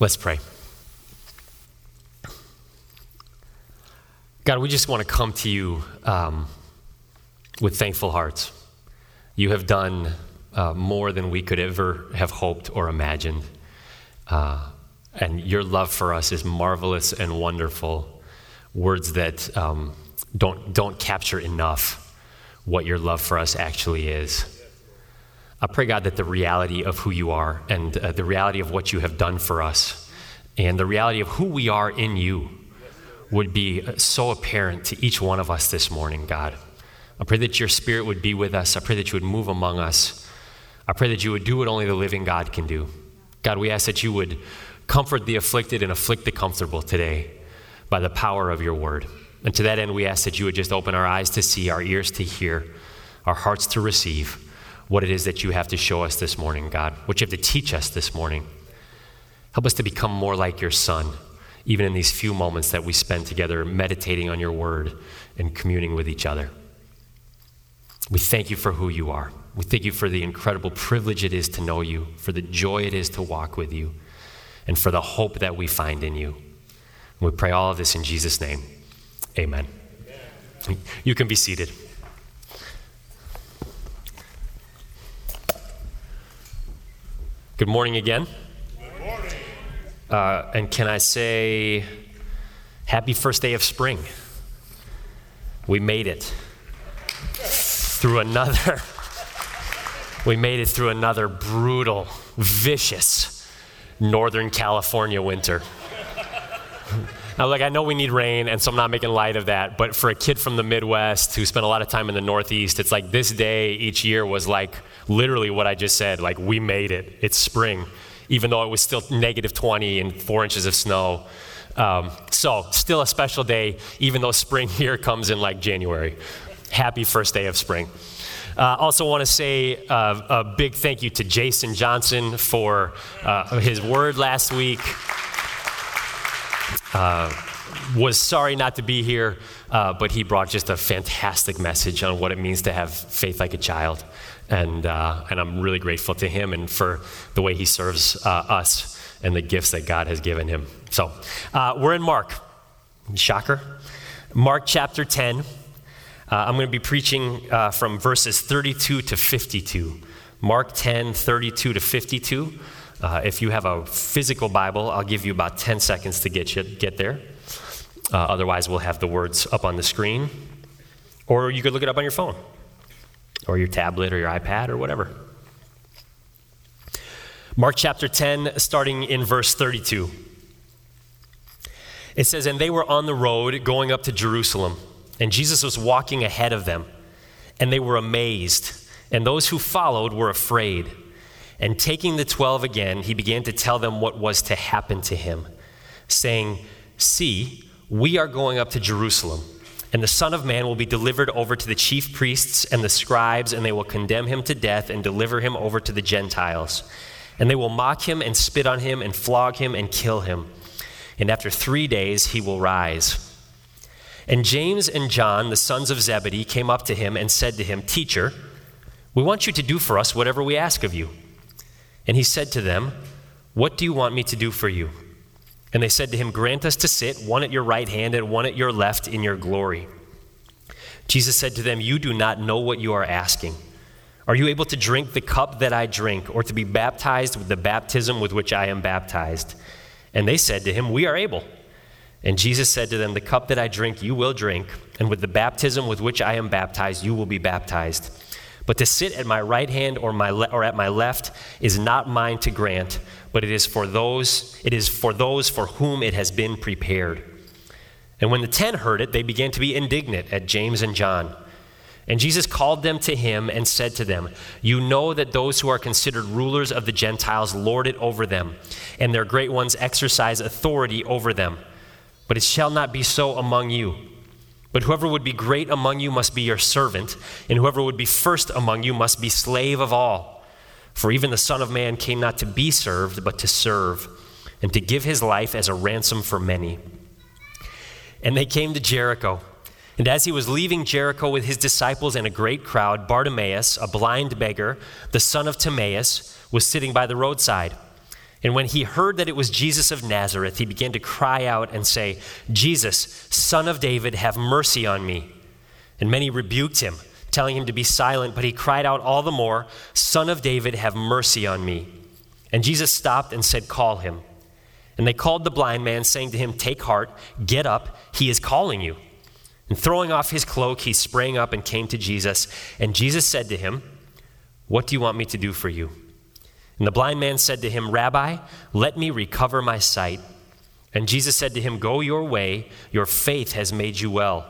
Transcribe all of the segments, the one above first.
Let's pray. God, we just want to come to you with thankful hearts. You have done more than we could ever have hoped or imagined. And your love for us is marvelous and wonderful. Words that don't capture enough what your love for us actually is. I pray, God, that the reality of who you are and the reality of what you have done for us and the reality of who we are in you would be so apparent to each one of us this morning, God. I pray that your spirit would be with us. I pray that you would move among us. I pray that you would do what only the living God can do. God, we ask that you would comfort the afflicted and afflict the comfortable today by the power of your word. And to that end, we ask that you would just open our eyes to see, our ears to hear, our hearts to receive what it is that you have to show us this morning, God, what you have to teach us this morning. Help us to become more like your son, even in these few moments that we spend together meditating on your word and communing with each other. We thank you for who you are. We thank you for the incredible privilege it is to know you, for the joy it is to walk with you, and for the hope that we find in you. And we pray all of this in Jesus' name. Amen. Amen. You can be seated. Good morning again. Good morning. And can I say, happy first day of spring. We made it. We made it through another brutal, vicious Northern California winter. Now, look, I know we need rain, and so I'm not making light of that, but for a kid from the Midwest who spent a lot of time in the Northeast, it's like this day each year was like literally what I just said, like we made it. It's spring, even though it was still negative 20 and 4 inches of snow. So still a special day, even though spring here comes in like January. Happy first day of spring. Also want to say a big thank you to Jason Johnson for his word last week. Was sorry not to be here, but he brought just a fantastic message on what it means to have faith like a child. And I'm really grateful to him and for the way he serves us and the gifts that God has given him. So we're in Mark. Shocker. Mark chapter 10. I'm going to be preaching from verses 32 to 52. Mark 10, 32 to 52. If you have a physical Bible, I'll give you about 10 seconds to get there. Otherwise, we'll have the words up on the screen. Or you could look it up on your phone, or your tablet, or your iPad, or whatever. Mark chapter 10, starting in verse 32. It says, "And they were on the road going up to Jerusalem. And Jesus was walking ahead of them, and they were amazed, and those who followed were afraid. And taking the 12 again, he began to tell them what was to happen to him, saying, 'See, we are going up to Jerusalem, and the Son of Man will be delivered over to the chief priests and the scribes, and they will condemn him to death and deliver him over to the Gentiles. And they will mock him and spit on him and flog him and kill him. And after 3 days he will rise.' And James and John, the sons of Zebedee, came up to him and said to him, 'Teacher, we want you to do for us whatever we ask of you.' And he said to them, 'What do you want me to do for you?' And they said to him, 'Grant us to sit, one at your right hand and one at your left in your glory.' Jesus said to them, 'You do not know what you are asking. Are you able to drink the cup that I drink, or to be baptized with the baptism with which I am baptized?' And they said to him, 'We are able.' And Jesus said to them, 'The cup that I drink, you will drink, and with the baptism with which I am baptized, you will be baptized. But to sit at my right hand or at my left is not mine to grant, but it is for those for whom it has been prepared.' And when the 10 heard it, they began to be indignant at James and John. And Jesus called them to him and said to them, 'You know that those who are considered rulers of the Gentiles lord it over them, and their great ones exercise authority over them. But it shall not be so among you. But whoever would be great among you must be your servant, and whoever would be first among you must be slave of all. For even the Son of Man came not to be served, but to serve, and to give his life as a ransom for many.' And they came to Jericho. And as he was leaving Jericho with his disciples and a great crowd, Bartimaeus, a blind beggar, the son of Timaeus, was sitting by the roadside. And when he heard that it was Jesus of Nazareth, he began to cry out and say, "Jesus, Son of David, have mercy on me." And many rebuked him, telling him to be silent, but he cried out all the more, "Son of David, have mercy on me." And Jesus stopped and said, "Call him." And they called the blind man, saying to him, "Take heart, get up, he is calling you." And throwing off his cloak, he sprang up and came to Jesus. And Jesus said to him, "What do you want me to do for you?" And the blind man said to him, "Rabbi, let me recover my sight." And Jesus said to him, "Go your way, your faith has made you well."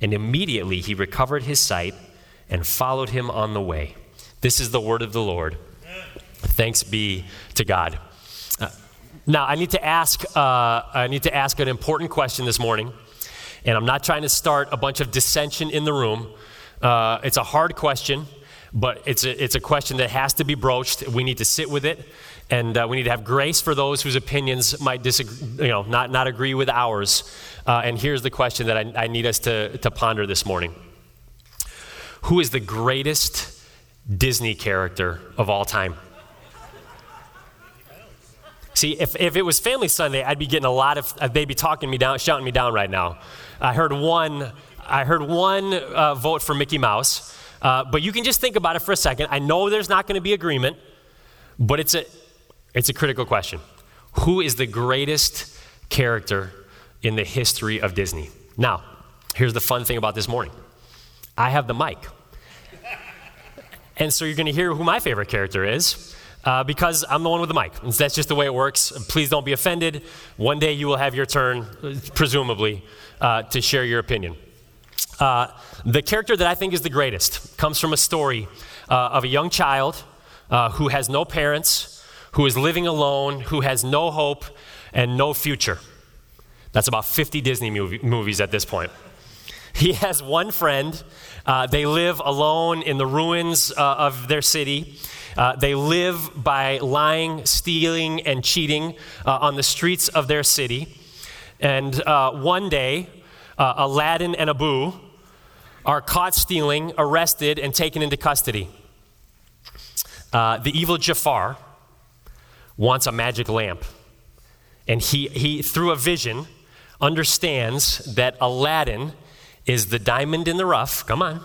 And immediately he recovered his sight and followed him on the way. This is the word of the Lord. Thanks be to God. Now, I need to ask an important question this morning, and I'm not trying to start a bunch of dissension in the room. It's a hard question. But it's a question that has to be broached. We need to sit with it, and we need to have grace for those whose opinions might disagree, not agree with ours. And here's the question that I need us to ponder this morning: who is the greatest Disney character of all time? See, if it was Family Sunday, I'd be getting a lot of they'd be talking me down, shouting me down right now. I heard one vote for Mickey Mouse. But you can just think about it for a second. I know there's not going to be agreement, but it's a critical question. Who is the greatest character in the history of Disney? Now, here's the fun thing about this morning. I have the mic. And so you're going to hear who my favorite character is because I'm the one with the mic. That's just the way it works. Please don't be offended. One day you will have your turn, presumably, to share your opinion. The character that I think is the greatest comes from a story of a young child who has no parents, who is living alone, who has no hope and no future. That's about 50 Disney movies at this point. He has one friend. They live alone in the ruins of their city. They live by lying, stealing, and cheating on the streets of their city. And one day, Aladdin and Abu are caught stealing, arrested, and taken into custody. The evil Jafar wants a magic lamp, and he through a vision understands that Aladdin is the diamond in the rough, come on,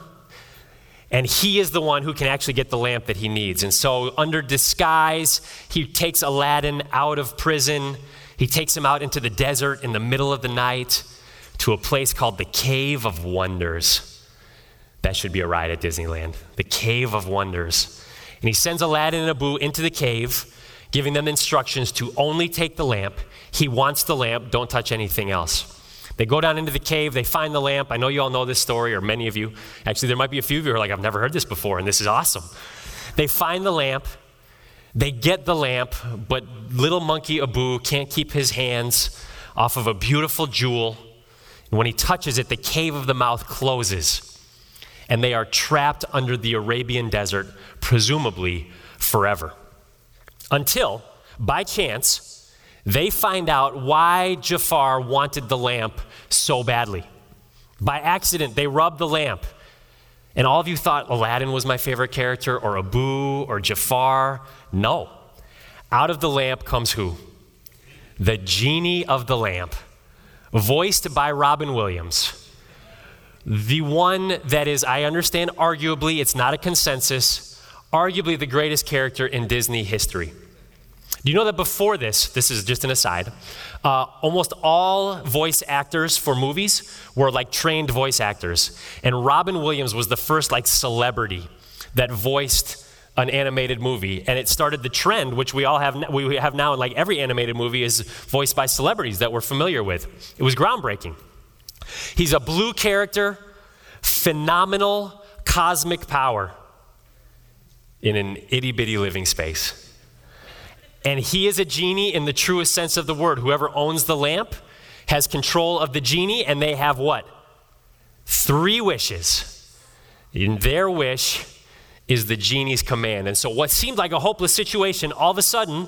and he is the one who can actually get the lamp that he needs. And so under disguise, he takes Aladdin out of prison. He takes him out into the desert in the middle of the night to a place called the Cave of Wonders. That should be a ride at Disneyland. The Cave of Wonders. And he sends Aladdin and Abu into the cave, giving them instructions to only take the lamp. He wants the lamp. Don't touch anything else. They go down into the cave. They find the lamp. I know you all know this story, or many of you. Actually, there might be a few of you who are like, I've never heard this before, and this is awesome. They find the lamp. They get the lamp, but little monkey Abu can't keep his hands off of a beautiful jewel. And when he touches it, the cave of the mouth closes. And they are trapped under the Arabian desert, presumably forever. Until, by chance, they find out why Jafar wanted the lamp so badly. By accident, they rub the lamp. And all of you thought Aladdin was my favorite character, or Abu, or Jafar. No. Out of the lamp comes who? The genie of the lamp, voiced by Robin Williams. The one that is, I understand, arguably, it's not a consensus, arguably the greatest character in Disney history. Do you know that before this is just an aside, almost all voice actors for movies were like trained voice actors. And Robin Williams was the first like celebrity that voiced an animated movie, and it started the trend, which we have now in like every animated movie is voiced by celebrities that we're familiar with. It was groundbreaking. He's a blue character, phenomenal cosmic power in an itty-bitty living space. And he is a genie in the truest sense of the word. Whoever owns the lamp has control of the genie, and they have what? 3 wishes. In their wish is the genie's command. And so what seemed like a hopeless situation all of a sudden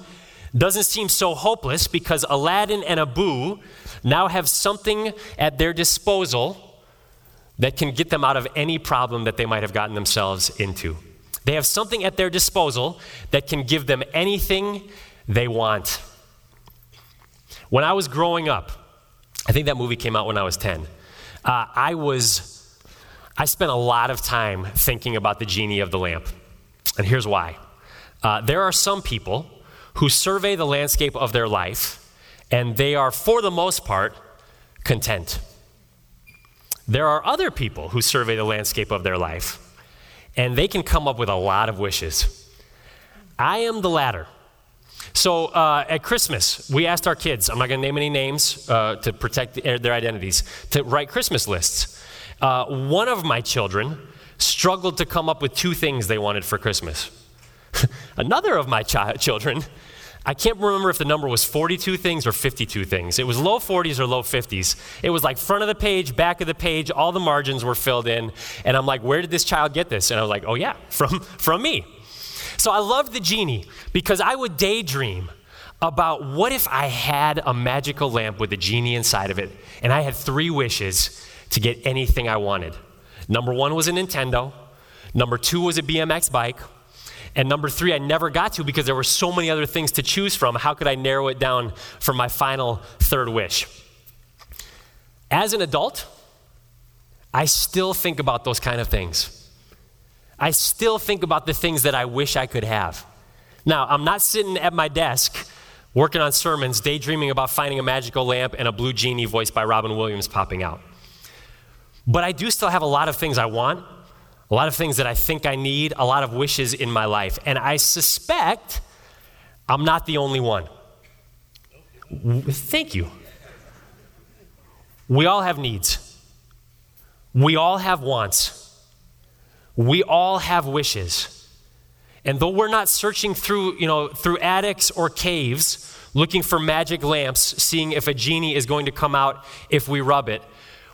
doesn't seem so hopeless because Aladdin and Abu now have something at their disposal that can get them out of any problem that they might have gotten themselves into. They have something at their disposal that can give them anything they want. When I was growing up, I think that movie came out when I was 10. I spent a lot of time thinking about the genie of the lamp. And here's why. There are some people who survey the landscape of their life, and they are, for the most part, content. There are other people who survey the landscape of their life, and they can come up with a lot of wishes. I am the latter. So at Christmas, we asked our kids, I'm not going to name any names to protect their identities, to write Christmas lists. One of my children struggled to come up with two things they wanted for Christmas. Another of my children, I can't remember if the number was 42 things or 52 things. It was low 40s or low 50s. It was like front of the page, back of the page, all the margins were filled in. And I'm like, where did this child get this? And I was like, oh yeah, from me. So I loved the genie because I would daydream about what if I had a magical lamp with a genie inside of it and I had three wishes to get anything I wanted. Number one was a Nintendo. Number two was a BMX bike. And number three, I never got to because there were so many other things to choose from. How could I narrow it down for my final third wish? As an adult, I still think about those kind of things. I still think about the things that I wish I could have. Now, I'm not sitting at my desk working on sermons, daydreaming about finding a magical lamp and a blue genie voiced by Robin Williams popping out. But I do still have a lot of things I want, a lot of things that I think I need, a lot of wishes in my life. And I suspect I'm not the only one. Thank you. We all have needs. We all have wants. We all have wishes. And though we're not searching through attics or caves, looking for magic lamps, seeing if a genie is going to come out if we rub it,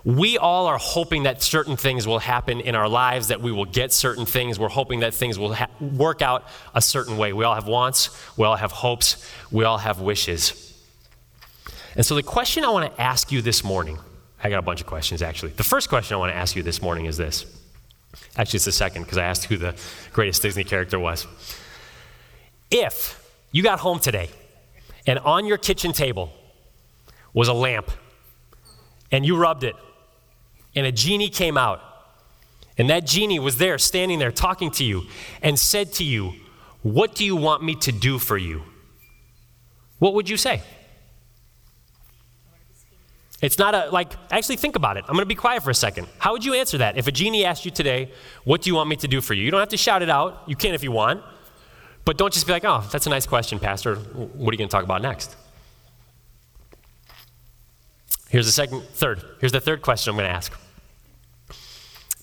we all are hoping that certain things will happen in our lives, that we will get certain things. We're hoping that things will work out a certain way. We all have wants. We all have hopes. We all have wishes. And so the question I want to ask you this morning, I got a bunch of questions actually. The first question I want to ask you this morning is this. Actually, it's the second because I asked who the greatest Disney character was. If you got home today and on your kitchen table was a lamp and you rubbed it and a genie came out and that genie was there standing there talking to you and said to you, what do you want me to do for you? What would you say? It's not actually think about it. I'm going to be quiet for a second. How would you answer that? If a genie asked you today, what do you want me to do for you? You don't have to shout it out. You can if you want. But don't just be like, oh, that's a nice question, Pastor. What are you going to talk about next? Here's the third question I'm going to ask.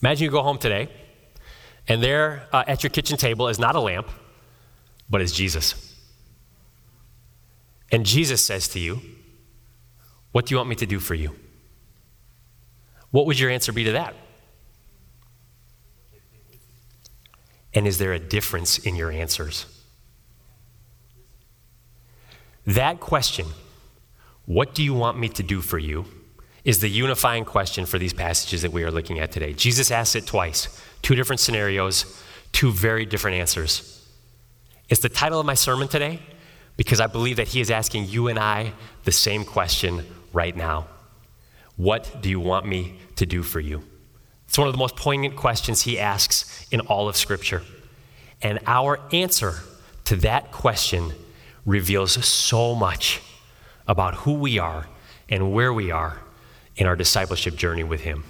Imagine you go home today, and there at your kitchen table is not a lamp, but is Jesus. And Jesus says to you, what do you want me to do for you? What would your answer be to that? And is there a difference in your answers? That question, what do you want me to do for you, is the unifying question for these passages that we are looking at today. Jesus asks it twice, two different scenarios, two very different answers. It's the title of my sermon today because I believe that he is asking you and I the same question right now. What do you want me to do for you? It's one of the most poignant questions he asks in all of Scripture. And our answer to that question reveals so much about who we are and where we are in our discipleship journey with him.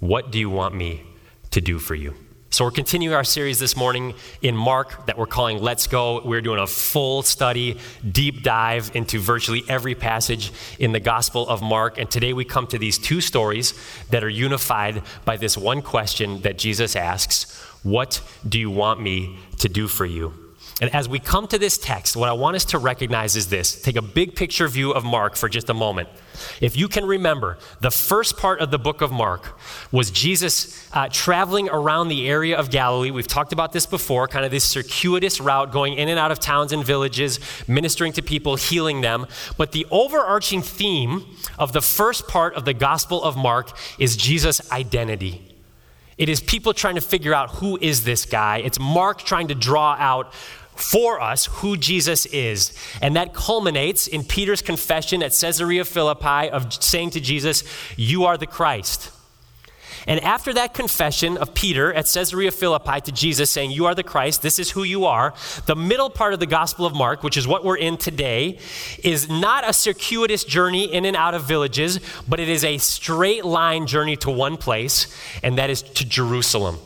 What do you want me to do for you? So we're continuing our series this morning in Mark that we're calling Let's Go. We're doing a full study, deep dive into virtually every passage in the Gospel of Mark. And today we come to these two stories that are unified by this one question that Jesus asks, what do you want me to do for you? And as we come to this text, what I want us to recognize is this. Take a big picture view of Mark for just a moment. If you can remember, the first part of the book of Mark was Jesus traveling around the area of Galilee. We've talked about this before, kind of this circuitous route, going in and out of towns and villages, ministering to people, healing them. But the overarching theme of the first part of the Gospel of Mark is Jesus' identity. It is people trying to figure out who is this guy. It's Mark trying to draw out for us who Jesus is. And that culminates in Peter's confession at Caesarea Philippi of saying to Jesus, "You are the Christ." And after that confession of Peter at Caesarea Philippi to Jesus saying, "You are the Christ, this is who you are," the middle part of the Gospel of Mark, which is what we're in today, is not a circuitous journey in and out of villages, but it is a straight line journey to one place, and that is to Jerusalem.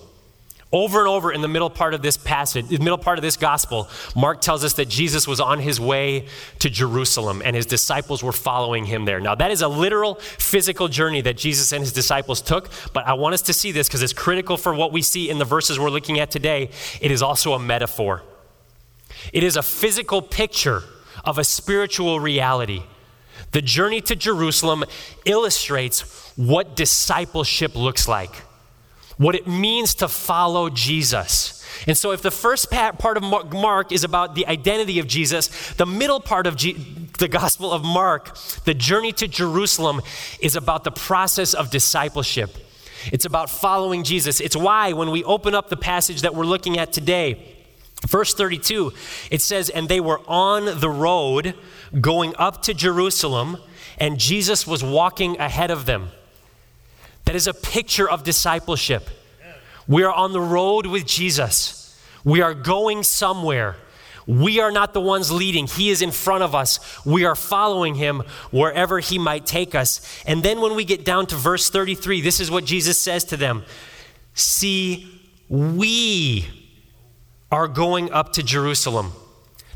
Over and over in the middle part of this passage, the middle part of this gospel, Mark tells us that Jesus was on his way to Jerusalem and his disciples were following him there. Now that is a literal physical journey that Jesus and his disciples took, but I want us to see this because it's critical for what we see in the verses we're looking at today. It is also a metaphor. It is a physical picture of a spiritual reality. The journey to Jerusalem illustrates what discipleship looks like, what it means to follow Jesus. And so if the first part of Mark is about the identity of Jesus, the middle part of the Gospel of Mark, the journey to Jerusalem, is about the process of discipleship. It's about following Jesus. It's why when we open up the passage that we're looking at today, verse 32, it says, "And they were on the road going up to Jerusalem, and Jesus was walking ahead of them." That is a picture of discipleship. We are on the road with Jesus. We are going somewhere. We are not the ones leading. He is in front of us. We are following him wherever he might take us. And then when we get down to verse 33, this is what Jesus says to them. "See, we are going up to Jerusalem."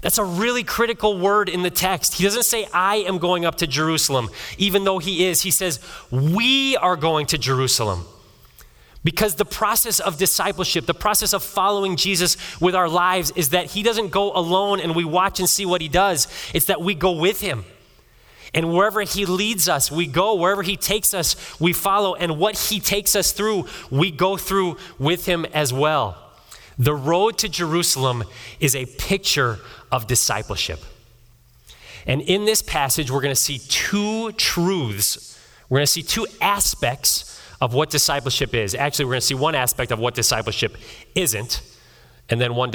That's a really critical word in the text. He doesn't say, "I am going up to Jerusalem," even though he is. He says, "We are going to Jerusalem." Because the process of discipleship, the process of following Jesus with our lives, is that he doesn't go alone and we watch and see what he does. It's that we go with him. And wherever he leads us, we go. Wherever he takes us, we follow. And what he takes us through, we go through with him as well. The road to Jerusalem is a picture of discipleship. And in this passage, we're going to see two truths. We're going to see two aspects of what discipleship is. Actually, we're going to see one aspect of what discipleship isn't, and then one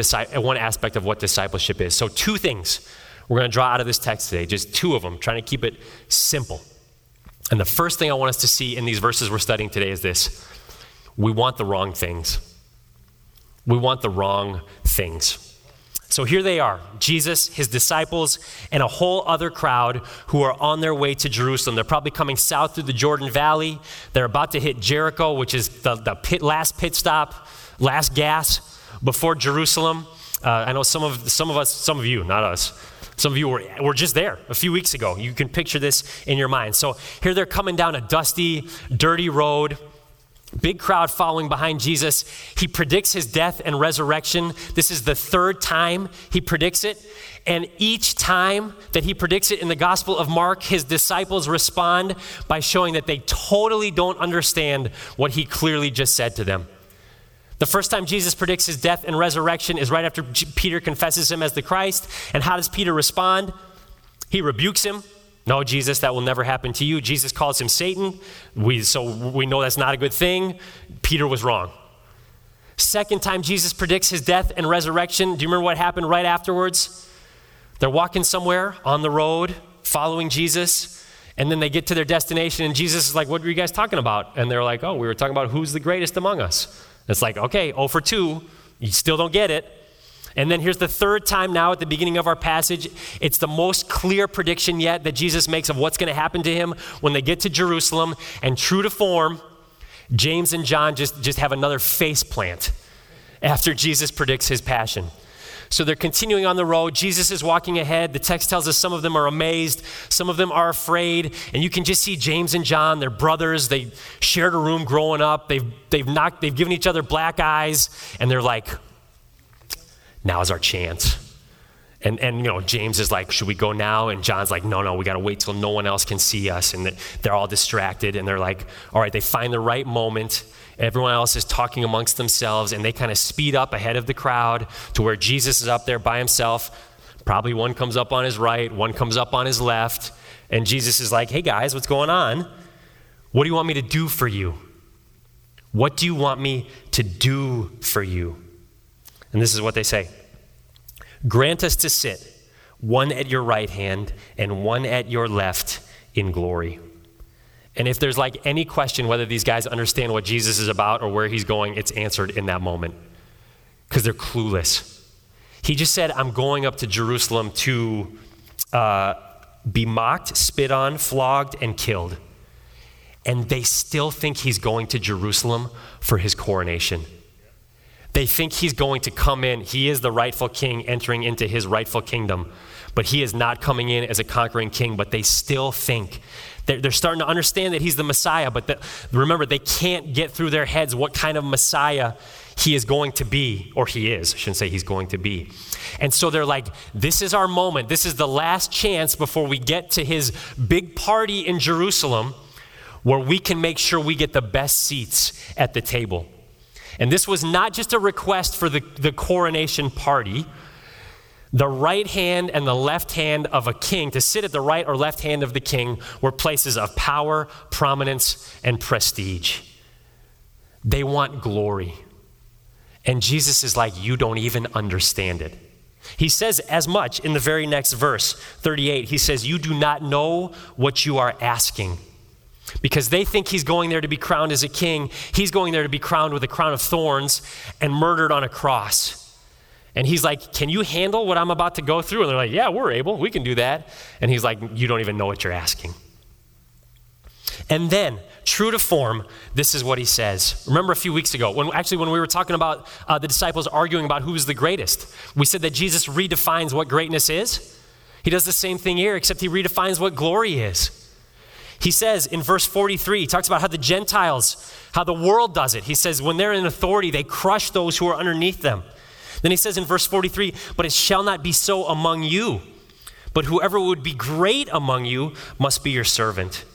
aspect of what discipleship is. So two things we're going to draw out of this text today, just two of them, trying to keep it simple. And the first thing I want us to see in these verses we're studying today is this. We want the wrong things. We want the wrong things. So here they are, Jesus, his disciples, and a whole other crowd who are on their way to Jerusalem. They're probably coming south through the Jordan Valley. They're about to hit Jericho, which is the last pit stop, last gas before Jerusalem. I know some of us, some of you, not us, some of you were just there a few weeks ago. You can picture this in your mind. So here they're coming down a dusty, dirty road. Big crowd following behind Jesus. He predicts his death and resurrection. This is the third time he predicts it. And each time that he predicts it in the Gospel of Mark, his disciples respond by showing that they totally don't understand what he clearly just said to them. The first time Jesus predicts his death and resurrection is right after Peter confesses him as the Christ. And how does Peter respond? He rebukes him. "No, Jesus, that will never happen to you." Jesus calls him Satan, so we know that's not a good thing. Peter was wrong. Second time Jesus predicts his death and resurrection, do you remember what happened right afterwards? They're walking somewhere on the road, following Jesus, and then they get to their destination, and Jesus is like, "What were you guys talking about?" And they're like, "Oh, we were talking about who's the greatest among us." It's like, okay, 0 for 2, you still don't get it. And then here's the third time now at the beginning of our passage. It's the most clear prediction yet that Jesus makes of what's going to happen to him when they get to Jerusalem. And true to form, James and John just have another face plant after Jesus predicts his passion. So they're continuing on the road. Jesus is walking ahead. The text tells us some of them are amazed. Some of them are afraid. And you can just see James and John, they're brothers. They shared a room growing up. They've given each other black eyes. And they're like, "Now is our chance." And James is like, "Should we go now?" And John's like, no, we got to wait till no one else can see us. And they're all distracted. And they're like, all right, they find the right moment. Everyone else is talking amongst themselves. And they kind of speed up ahead of the crowd to where Jesus is up there by himself. Probably one comes up on his right, one comes up on his left. And Jesus is like, "Hey guys, what's going on? What do you want me to do for you? What do you want me to do for you?" And this is what they say. Grant us to sit, one at your right hand and one at your left, in glory." And if there's like any question whether these guys understand what Jesus is about or where he's going, it's answered in that moment, because they're clueless. He just said, "I'm going up to Jerusalem to be mocked, spit on, flogged, and killed." And they still think he's going to Jerusalem for his coronation. They think he's going to come in. He is the rightful king entering into his rightful kingdom, but he is not coming in as a conquering king. But they still think, they're starting to understand that he's the Messiah, but remember, they can't get through their heads what kind of Messiah he is going to be, or he is. I shouldn't say he's going to be. And so they're like, this is our moment. This is the last chance before we get to his big party in Jerusalem where we can make sure we get the best seats at the table. And this was not just a request for the coronation party. The right hand and the left hand of a king, to sit at the right or left hand of the king, were places of power, prominence, and prestige. They want glory. And Jesus is like, you don't even understand it. He says as much in the very next verse, 38. He says, "You do not know what you are asking." Because they think he's going there to be crowned as a king. He's going there to be crowned with a crown of thorns and murdered on a cross. And he's like, "Can you handle what I'm about to go through?" And they're like, "Yeah, we're able. We can do that." And he's like, "You don't even know what you're asking." And then, true to form, this is what he says. Remember a few weeks ago, when we were talking about the disciples arguing about who is the greatest, we said that Jesus redefines what greatness is. He does the same thing here, except he redefines what glory is. He says in verse 43, he talks about how the Gentiles, how the world does it. He says, when they're in authority, they crush those who are underneath them. Then he says in verse 43, "But it shall not be so among you. But whoever would be great among you must be your servant.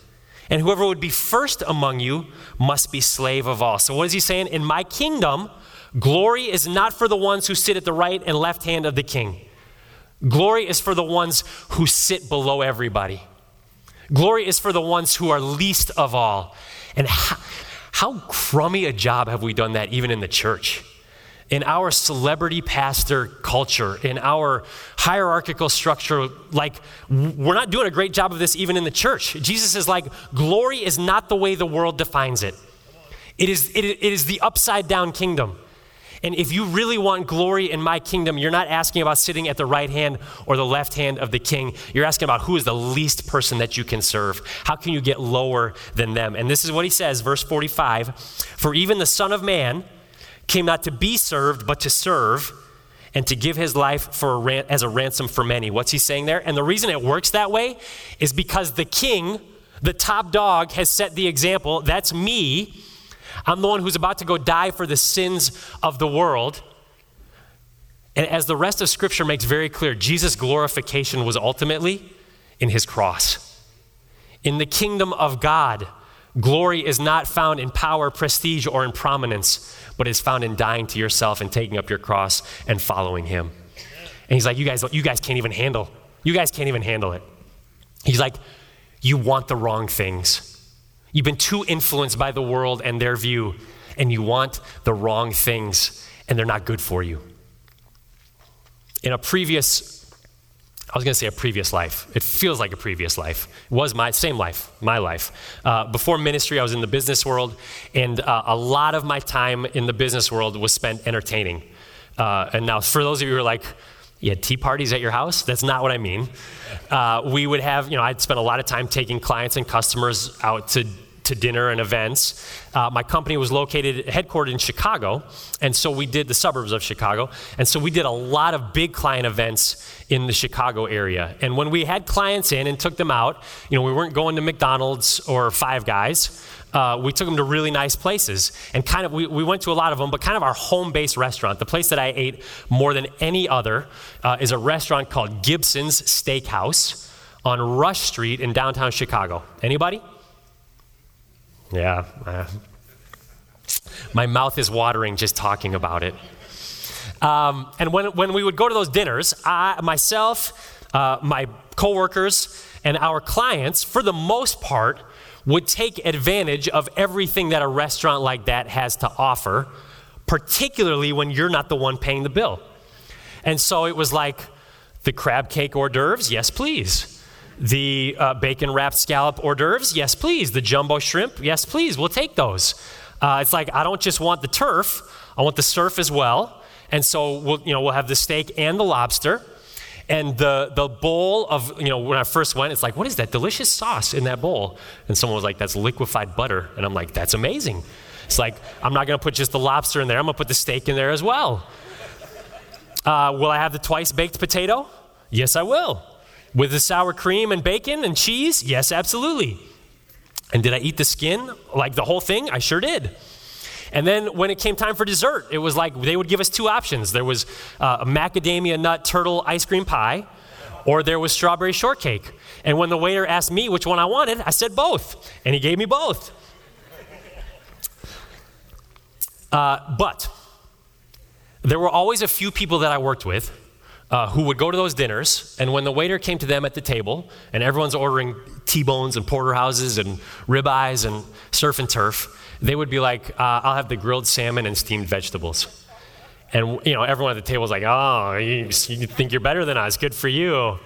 And whoever would be first among you must be slave of all." So what is he saying? In my kingdom, glory is not for the ones who sit at the right and left hand of the king. Glory is for the ones who sit below everybody. Glory is for the ones who are least of all. And how crummy a job have we done that even in the church? In our celebrity pastor culture, in our hierarchical structure, like, we're not doing a great job of this even in the church. Jesus is like, glory is not the way the world defines it. It is the upside down kingdom. And if you really want glory in my kingdom, you're not asking about sitting at the right hand or the left hand of the king. You're asking about who is the least person that you can serve. How can you get lower than them? And this is what he says, verse 45, "For even the Son of Man came not to be served, but to serve and to give his life as a ransom for many." What's he saying there? And the reason it works that way is because the king, the top dog, has set the example. That's me. I'm the one who's about to go die for the sins of the world. And as the rest of Scripture makes very clear, Jesus' glorification was ultimately in his cross. In the kingdom of God, glory is not found in power, prestige, or in prominence, but is found in dying to yourself and taking up your cross and following him. And he's like, you guys can't even handle. You guys can't even handle it. He's like, you want the wrong things. You've been too influenced by the world and their view, and you want the wrong things, and they're not good for you. In a previous life. It feels like a previous life. It was my life. Before ministry, I was in the business world, and a lot of my time in the business world was spent entertaining. And now, for those of you who are like, you had tea parties at your house? That's not what I mean. We would have, I'd spend a lot of time taking clients and customers out to dinner and events. My company was headquartered in Chicago, and so we did the suburbs of Chicago, and so we did a lot of big client events in the Chicago area. And when we had clients in and took them out, we weren't going to McDonald's or Five Guys. We took them to really nice places, and kind of we went to a lot of them, but kind of our home-based restaurant, the place that I ate more than any other, is a restaurant called Gibson's Steakhouse on Rush Street in downtown Chicago. Anybody? Yeah, my mouth is watering just talking about it. And when we would go to those dinners, myself, my coworkers, and our clients, for the most part, would take advantage of everything that a restaurant like that has to offer, particularly when you're not the one paying the bill. And so it was like the crab cake hors d'oeuvres, yes, please. The bacon-wrapped scallop hors d'oeuvres, yes, please. The jumbo shrimp, yes, please. We'll take those. It's like I don't just want the turf; I want the surf as well. And so we'll have the steak and the lobster, and the bowl of when I first went, it's like, what is that delicious sauce in that bowl? And someone was like, that's liquefied butter, and I'm like, that's amazing. It's like I'm not going to put just the lobster in there; I'm going to put the steak in there as well. Will I have the twice-baked potato? Yes, I will. With the sour cream and bacon and cheese? Yes, absolutely. And did I eat the skin, like the whole thing? I sure did. And then when it came time for dessert, it was like they would give us two options. There was a macadamia nut turtle ice cream pie, or there was strawberry shortcake. And when the waiter asked me which one I wanted, I said both, and he gave me both. But there were always a few people that I worked with who would go to those dinners, and when the waiter came to them at the table, and everyone's ordering T-bones and porterhouses and ribeyes and surf and turf, they would be like, I'll have the grilled salmon and steamed vegetables. And everyone at the table's like, oh, you think you're better than us, good for you.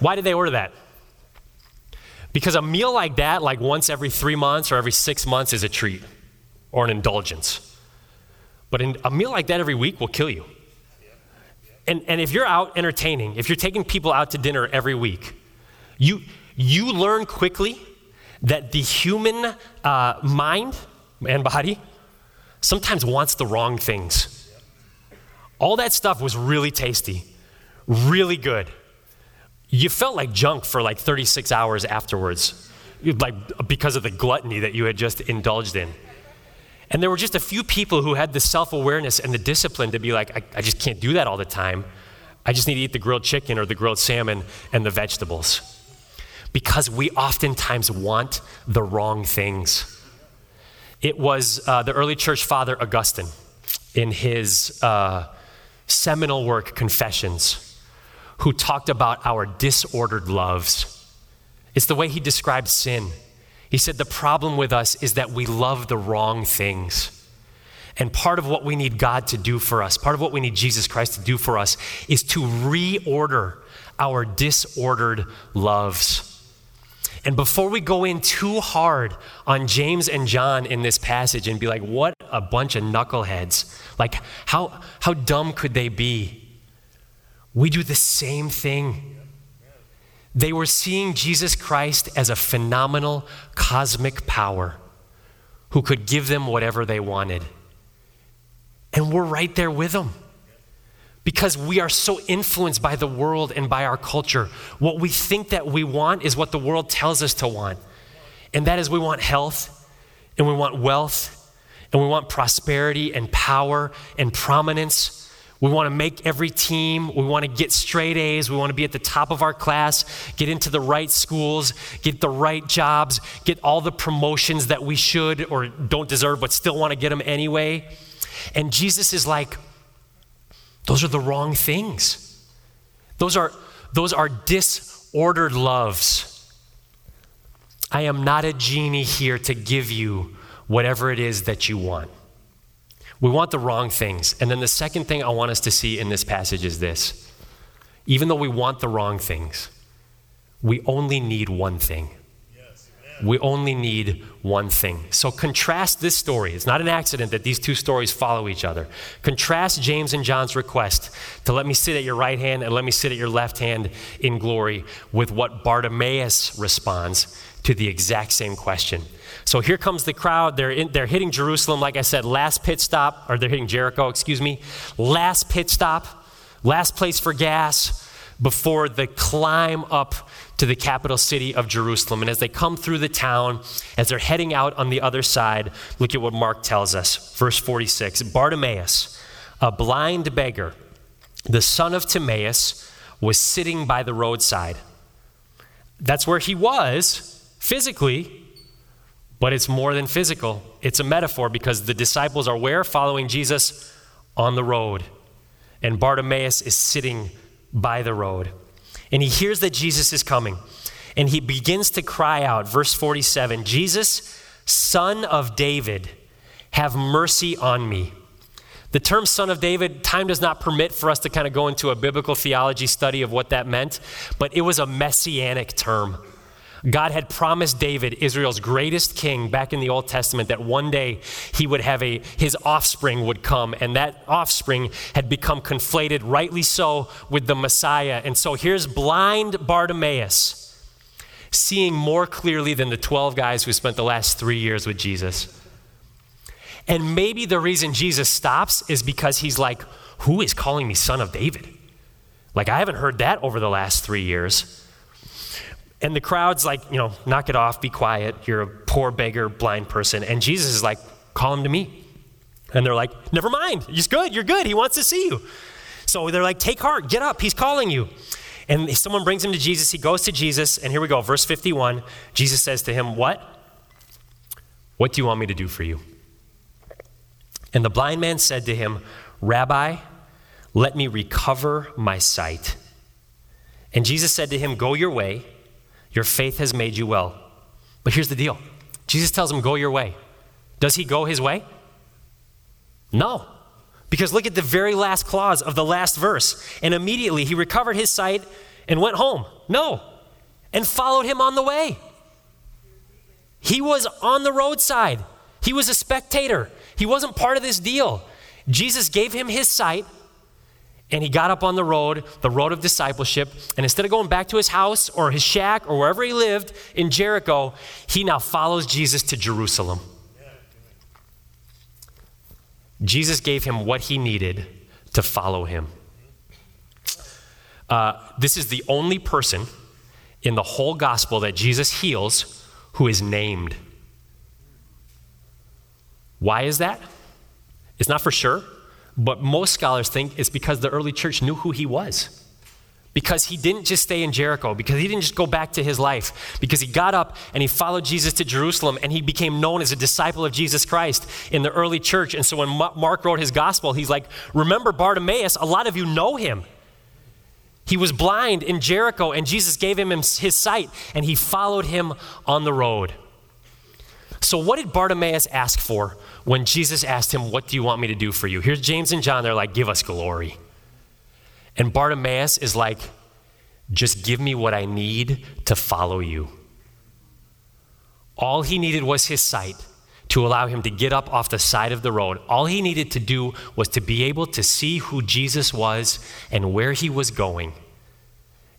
Why did they order that? Because a meal like that, like once every 3 months or every 6 months, is a treat or an indulgence. But a meal like that every week will kill you. And if you're out entertaining, if you're taking people out to dinner every week, you learn quickly that the human mind and body sometimes wants the wrong things. All that stuff was really tasty, really good. You felt like junk for like 36 hours afterwards, because of the gluttony that you had just indulged in. And there were just a few people who had the self-awareness and the discipline to be like, I just can't do that all the time. I just need to eat the grilled chicken or the grilled salmon and the vegetables. Because we oftentimes want the wrong things. It was the early church father Augustine in his seminal work, Confessions, who talked about our disordered loves. It's the way he described sin. He said the problem with us is that we love the wrong things. And part of what we need God to do for us, part of what we need Jesus Christ to do for us, is to reorder our disordered loves. And before we go in too hard on James and John in this passage and be like, what a bunch of knuckleheads. Like, how dumb could they be? We do the same thing. They were seeing Jesus Christ as a phenomenal cosmic power who could give them whatever they wanted. And we're right there with them because we are so influenced by the world and by our culture. What we think that we want is what the world tells us to want. And that is we want health, and we want wealth, and we want prosperity and power and prominence. We want to make every team. We want to get straight A's. We want to be at the top of our class, get into the right schools, get the right jobs, get all the promotions that we should or don't deserve but still want to get them anyway. And Jesus is like, those are the wrong things. Those are disordered loves. I am not a genie here to give you whatever it is that you want. We want the wrong things. And then the second thing I want us to see in this passage is this. Even though we want the wrong things, we only need one thing. Yes, we only need one thing. So contrast this story. It's not an accident that these two stories follow each other. Contrast James and John's request to let me sit at your right hand and let me sit at your left hand in glory with what Bartimaeus responds to the exact same question. So here comes the crowd. They're hitting Jerusalem, like I said, last pit stop, or they're hitting Jericho, excuse me. Last pit stop, last place for gas before the climb up to the capital city of Jerusalem. And as they come through the town, as they're heading out on the other side, look at what Mark tells us. Verse 46, Bartimaeus, a blind beggar, the son of Timaeus, was sitting by the roadside. That's where he was physically. But it's more than physical. It's a metaphor because the disciples are where? Following Jesus on the road. And Bartimaeus is sitting by the road. And he hears that Jesus is coming. And he begins to cry out, verse 47, Jesus, son of David, have mercy on me. The term Son of David, time does not permit for us to kind of go into a biblical theology study of what that meant, but it was a messianic term. God had promised David, Israel's greatest king back in the Old Testament, that one day he would have his offspring would come, and that offspring had become conflated, rightly so, with the Messiah. And so here's blind Bartimaeus, seeing more clearly than the 12 guys who spent the last 3 years with Jesus. And maybe the reason Jesus stops is because he's like, who is calling me Son of David? Like, I haven't heard that over the last 3 years. And the crowd's like, knock it off, be quiet. You're a poor beggar, blind person. And Jesus is like, call him to me. And they're like, never mind. He's good. You're good. He wants to see you. So they're like, take heart, get up. He's calling you. And someone brings him to Jesus. He goes to Jesus. And here we go. Verse 51. Jesus says to him, what? What do you want me to do for you? And the blind man said to him, Rabbi, let me recover my sight. And Jesus said to him, go your way. Your faith has made you well. But here's the deal. Jesus tells him, go your way. Does he go his way? No. Because look at the very last clause of the last verse. And immediately he recovered his sight and went home. No. And followed him on the way. He was on the roadside. He was a spectator. He wasn't part of this deal. Jesus gave him his sight. And he got up on the road of discipleship. And instead of going back to his house or his shack or wherever he lived in Jericho, he now follows Jesus to Jerusalem. Jesus gave him what he needed to follow him. This is the only person in the whole gospel that Jesus heals who is named. Why is that? It's not for sure. But most scholars think it's because the early church knew who he was. Because he didn't just stay in Jericho. Because he didn't just go back to his life. Because he got up and he followed Jesus to Jerusalem. And he became known as a disciple of Jesus Christ in the early church. And so when Mark wrote his gospel, he's like, remember Bartimaeus, a lot of you know him. He was blind in Jericho and Jesus gave him his sight. And he followed him on the road. So what did Bartimaeus ask for when Jesus asked him, what do you want me to do for you? Here's James and John. They're like, give us glory. And Bartimaeus is like, just give me what I need to follow you. All he needed was his sight to allow him to get up off the side of the road. All he needed to do was to be able to see who Jesus was and where he was going.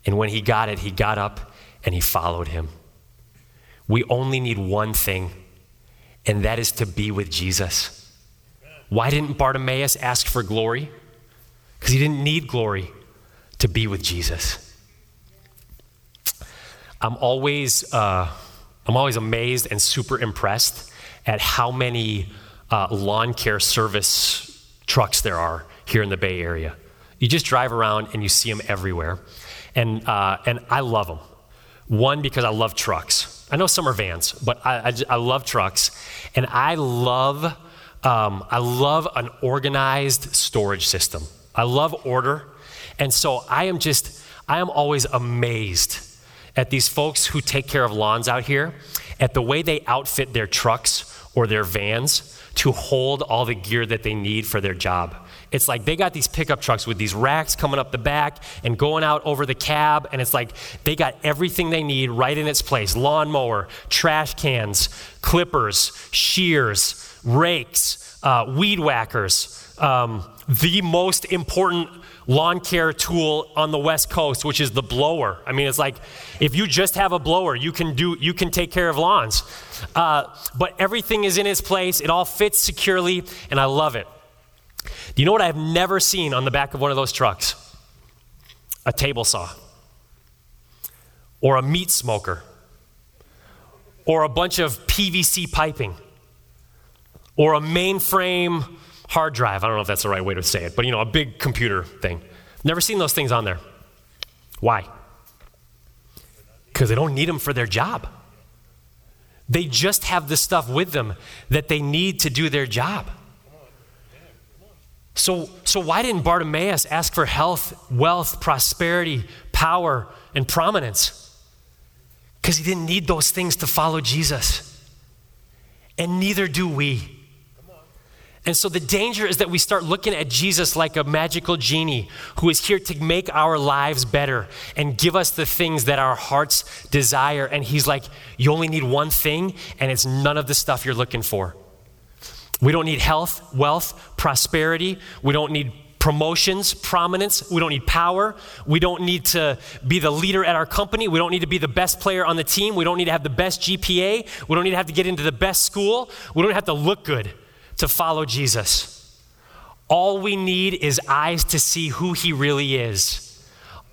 And when he got it, he got up and he followed him. We only need one thing. And that is to be with Jesus. Why didn't Bartimaeus ask for glory? Because he didn't need glory to be with Jesus. I'm always amazed and super impressed at how many lawn care service trucks there are here in the Bay Area. You just drive around and you see them everywhere, and I love them. One, because I love trucks. I know some are vans, but I love trucks, and I love an organized storage system. I love order, and so I am always amazed at these folks who take care of lawns out here, at the way they outfit their trucks or their vans to hold all the gear that they need for their job. It's like they got these pickup trucks with these racks coming up the back and going out over the cab. And it's like they got everything they need right in its place. Lawnmower, trash cans, clippers, shears, rakes, weed whackers. The most important lawn care tool on the West Coast, which is the blower. I mean, it's like if you just have a blower, you can take care of lawns. But everything is in its place. It all fits securely. And I love it. Do you know what I've never seen on the back of one of those trucks? A table saw. Or a meat smoker. Or a bunch of PVC piping. Or a mainframe hard drive. I don't know if that's the right way to say it, but a big computer thing. Never seen those things on there. Why? Because they don't need them for their job. They just have the stuff with them that they need to do their job. So why didn't Bartimaeus ask for health, wealth, prosperity, power, and prominence? Because he didn't need those things to follow Jesus. And neither do we. And so the danger is that we start looking at Jesus like a magical genie who is here to make our lives better and give us the things that our hearts desire. And he's like, you only need one thing, and it's none of the stuff you're looking for. We don't need health, wealth, prosperity. We don't need promotions, prominence. We don't need power. We don't need to be the leader at our company. We don't need to be the best player on the team. We don't need to have the best GPA. We don't need to have to get into the best school. We don't have to look good to follow Jesus. All we need is eyes to see who he really is.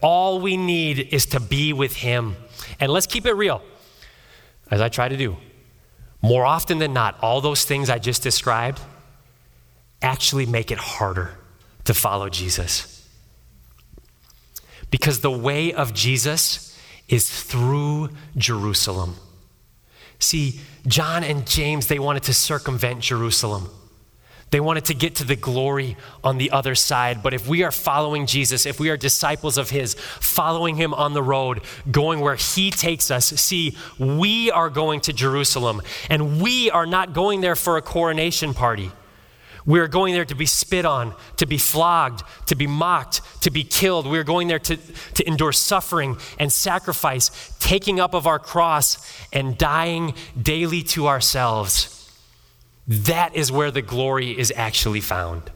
All we need is to be with him. And let's keep it real, as I try to do. More often than not, all those things I just described actually make it harder to follow Jesus. Because the way of Jesus is through Jerusalem. See, John and James, they wanted to circumvent Jerusalem. They wanted to get to the glory on the other side. But if we are following Jesus, if we are disciples of his, following him on the road, going where he takes us, see, we are going to Jerusalem, and we are not going there for a coronation party. We are going there to be spit on, to be flogged, to be mocked, to be killed. We are going there to endure suffering and sacrifice, taking up of our cross and dying daily to ourselves. That is where the glory is actually found.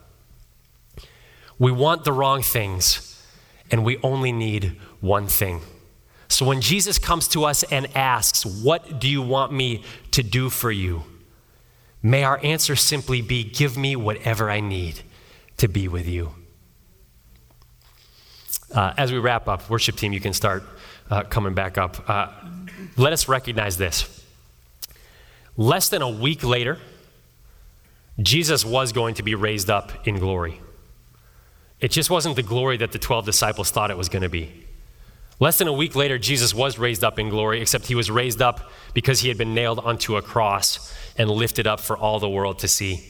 We want the wrong things, and we only need one thing. So when Jesus comes to us and asks, "What do you want me to do for you?" may our answer simply be, give me whatever I need to be with you. As we wrap up, worship team, you can start coming back up. Let us recognize this. Less than a week later, Jesus was going to be raised up in glory. It just wasn't the glory that the 12 disciples thought it was going to be. Less than a week later, Jesus was raised up in glory, except he was raised up because he had been nailed onto a cross and lifted up for all the world to see.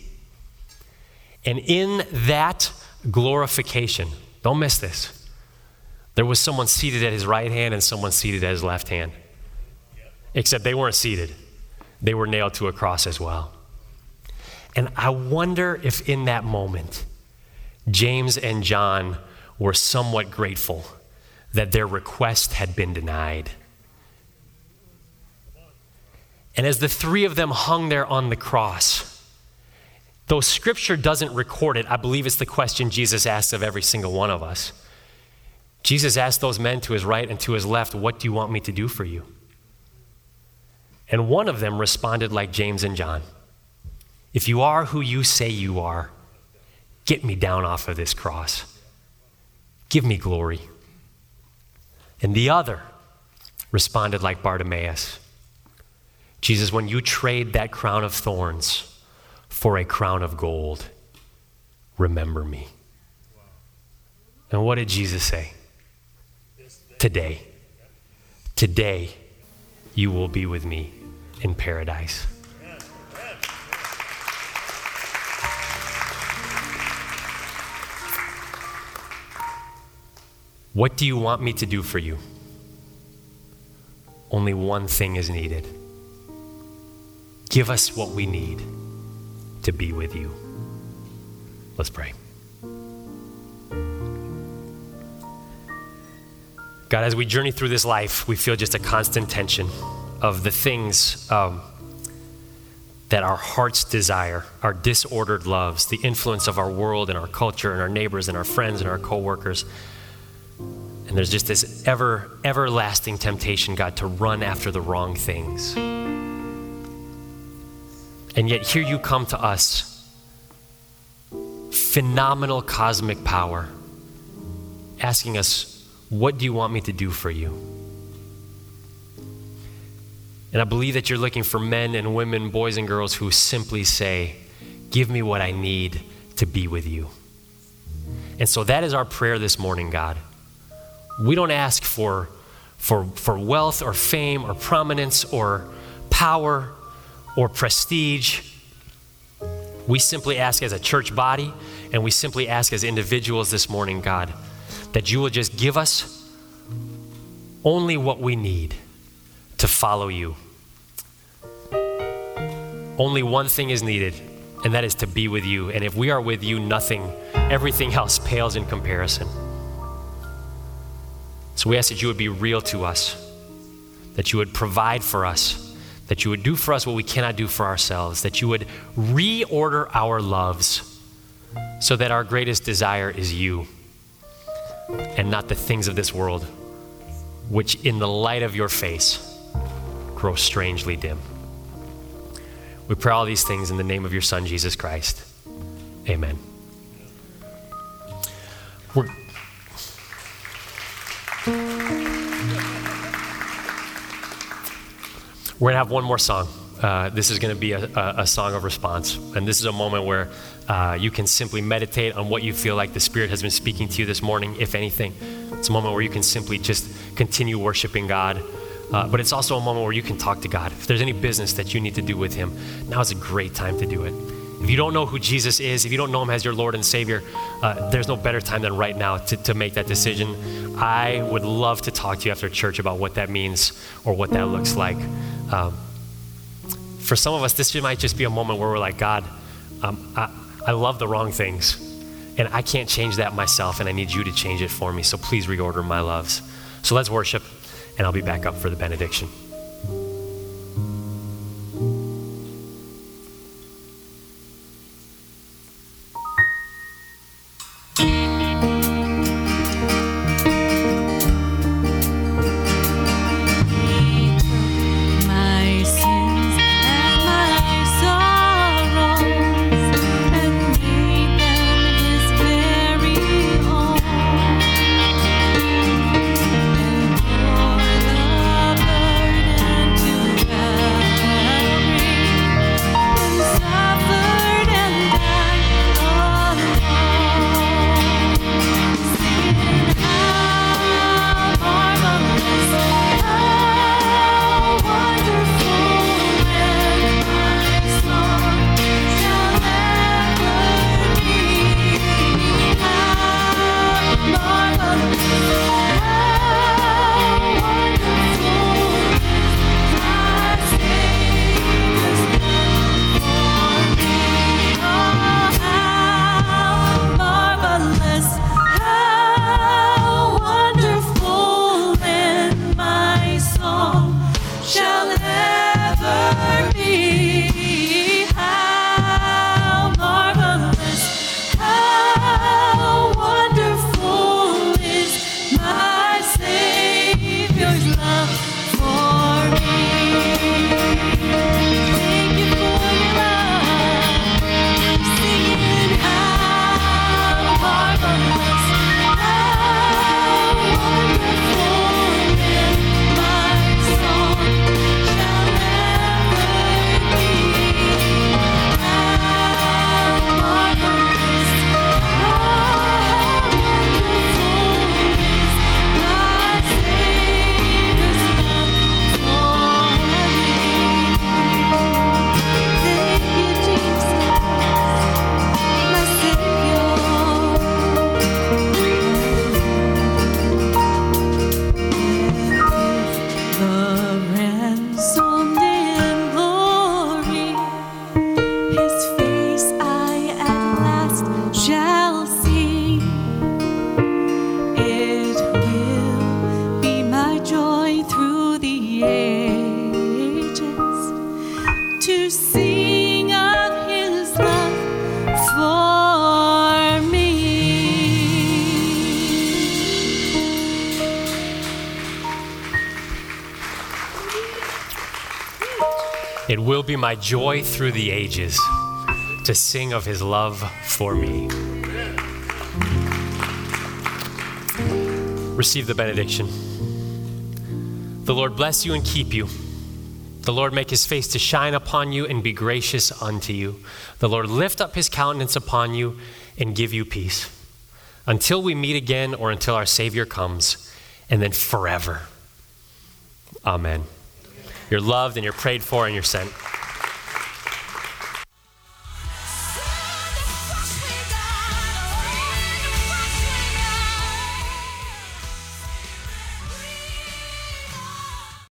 And in that glorification, don't miss this, there was someone seated at his right hand and someone seated at his left hand. Except they weren't seated. They were nailed to a cross as well. And I wonder if in that moment, James and John were somewhat grateful that their request had been denied. And as the three of them hung there on the cross, though scripture doesn't record it, I believe it's the question Jesus asks of every single one of us. Jesus asked those men to his right and to his left, "What do you want me to do for you?" And one of them responded like James and John, "If you are who you say you are, get me down off of this cross. Give me glory." And the other responded like Bartimaeus, "Jesus, when you trade that crown of thorns for a crown of gold, remember me." And what did Jesus say? Today, you will be with me in paradise. What do you want me to do for you? Only one thing is needed. Give us what we need to be with you. Let's pray. God, as we journey through this life, we feel just a constant tension of the things that our hearts desire, our disordered loves, the influence of our world and our culture and our neighbors and our friends and our coworkers. And there's just this everlasting temptation, God, to run after the wrong things. And yet here you come to us, phenomenal cosmic power, asking us, what do you want me to do for you? And I believe that you're looking for men and women, boys and girls who simply say, give me what I need to be with you. And so that is our prayer this morning, God. We don't ask for wealth or fame or prominence or power or prestige. We simply ask as a church body, and we simply ask as individuals this morning, God, that you will just give us only what we need to follow you. Only one thing is needed. and that is to be with you. And if we are with you, nothing, everything else pales in comparison. So we ask that you would be real to us, that you would provide for us, that you would do for us what we cannot do for ourselves, that you would reorder our loves so that our greatest desire is you and not the things of this world, which in the light of your face grow strangely dim. We pray all these things in the name of your Son, Jesus Christ. Amen. We're going to have one more song. This is going to be a song of response. And this is a moment where you can simply meditate on what you feel like the Spirit has been speaking to you this morning, if anything. It's a moment where you can simply just continue worshiping God. But it's also a moment where you can talk to God. If there's any business that you need to do with him, now is a great time to do it. If you don't know who Jesus is, if you don't know him as your Lord and Savior, there's no better time than right now to make that decision. I would love to talk to you after church about what that means or what that looks like. For some of us, this might just be a moment where we're like, God, I love the wrong things, and I can't change that myself, and I need you to change it for me, so please reorder my loves. So let's worship, and I'll be back up for the benediction. It will be my joy through the ages to sing of his love for me. Receive the benediction. The Lord bless you and keep you. The Lord make his face to shine upon you and be gracious unto you. The Lord lift up his countenance upon you and give you peace. Until we meet again, or until our Savior comes, and then forever. Amen. You're loved and you're prayed for and you're sent.